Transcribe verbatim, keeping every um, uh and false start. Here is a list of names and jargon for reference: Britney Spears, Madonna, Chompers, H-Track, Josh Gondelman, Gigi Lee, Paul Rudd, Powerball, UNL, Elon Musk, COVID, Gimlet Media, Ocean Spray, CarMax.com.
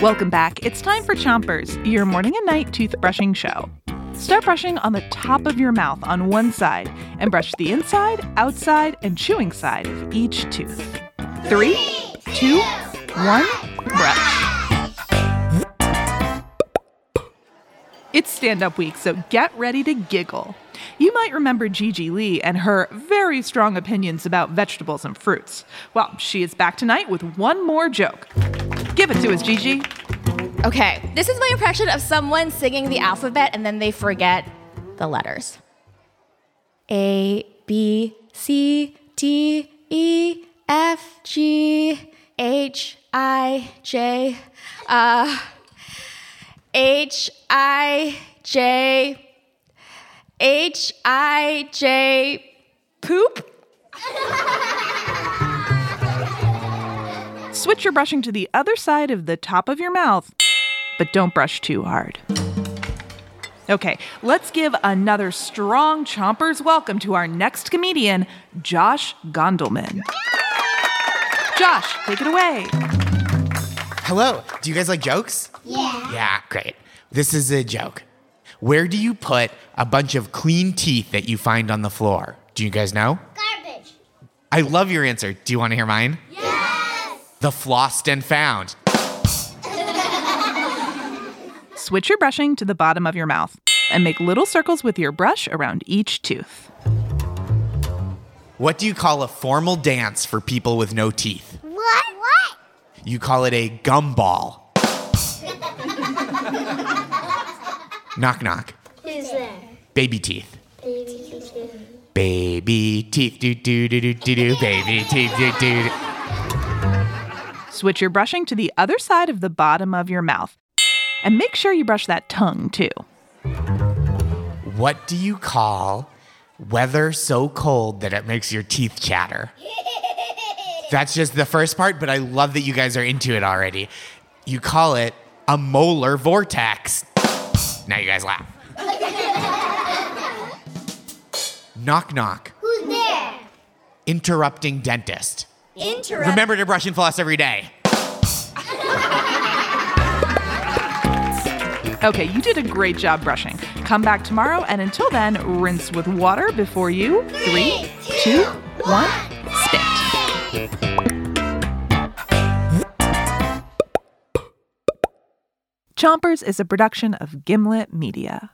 Welcome back. It's time for Chompers, your morning and night toothbrushing show. Start brushing on the top of your mouth on one side and brush the inside, outside, and chewing side of each tooth. Three, two, one, brush. It's stand-up week, so get ready to giggle. You might remember Gigi Lee and her very strong opinions about vegetables and fruits. Well, she is back tonight with one more joke. Give it to us, Gigi. Okay, this is my impression of someone singing the alphabet and then they forget the letters. A, B, C, D, E, F, G, H, I, J, uh, H, I, J, H, I, J, poop? Switch your brushing to the other side of the top of your mouth, but don't brush too hard. Okay, let's give another strong Chompers welcome to our next comedian, Josh Gondelman. Josh, take it away. Hello, do you guys like jokes? Yeah. Yeah, great. This is a joke. Where do you put a bunch of clean teeth that you find on the floor? Do you guys know? Garbage. I love your answer. Do you want to hear mine? Yes! The flossed and found. Switch your brushing to the bottom of your mouth and make little circles with your brush around each tooth. What do you call a formal dance for people with no teeth? What? What? You call it a gumball. Knock, knock. Who's there? Baby teeth. Baby teeth. Baby teeth. Do, do, do, do, do, do. Baby teeth. Do, do, do. Switch your brushing to the other side of the bottom of your mouth. And make sure you brush that tongue, too. What do you call weather so cold that it makes your teeth chatter? That's just the first part, but I love that you guys are into it already. You call it a molar vortex. Now you guys laugh. Knock, knock. Who's there? Interrupting dentist. Interrupt- Remember to brush and floss every day. Okay, you did a great job brushing. Come back tomorrow, and until then, rinse with water before you... Three, three two, one, spit. Chompers is a production of Gimlet Media.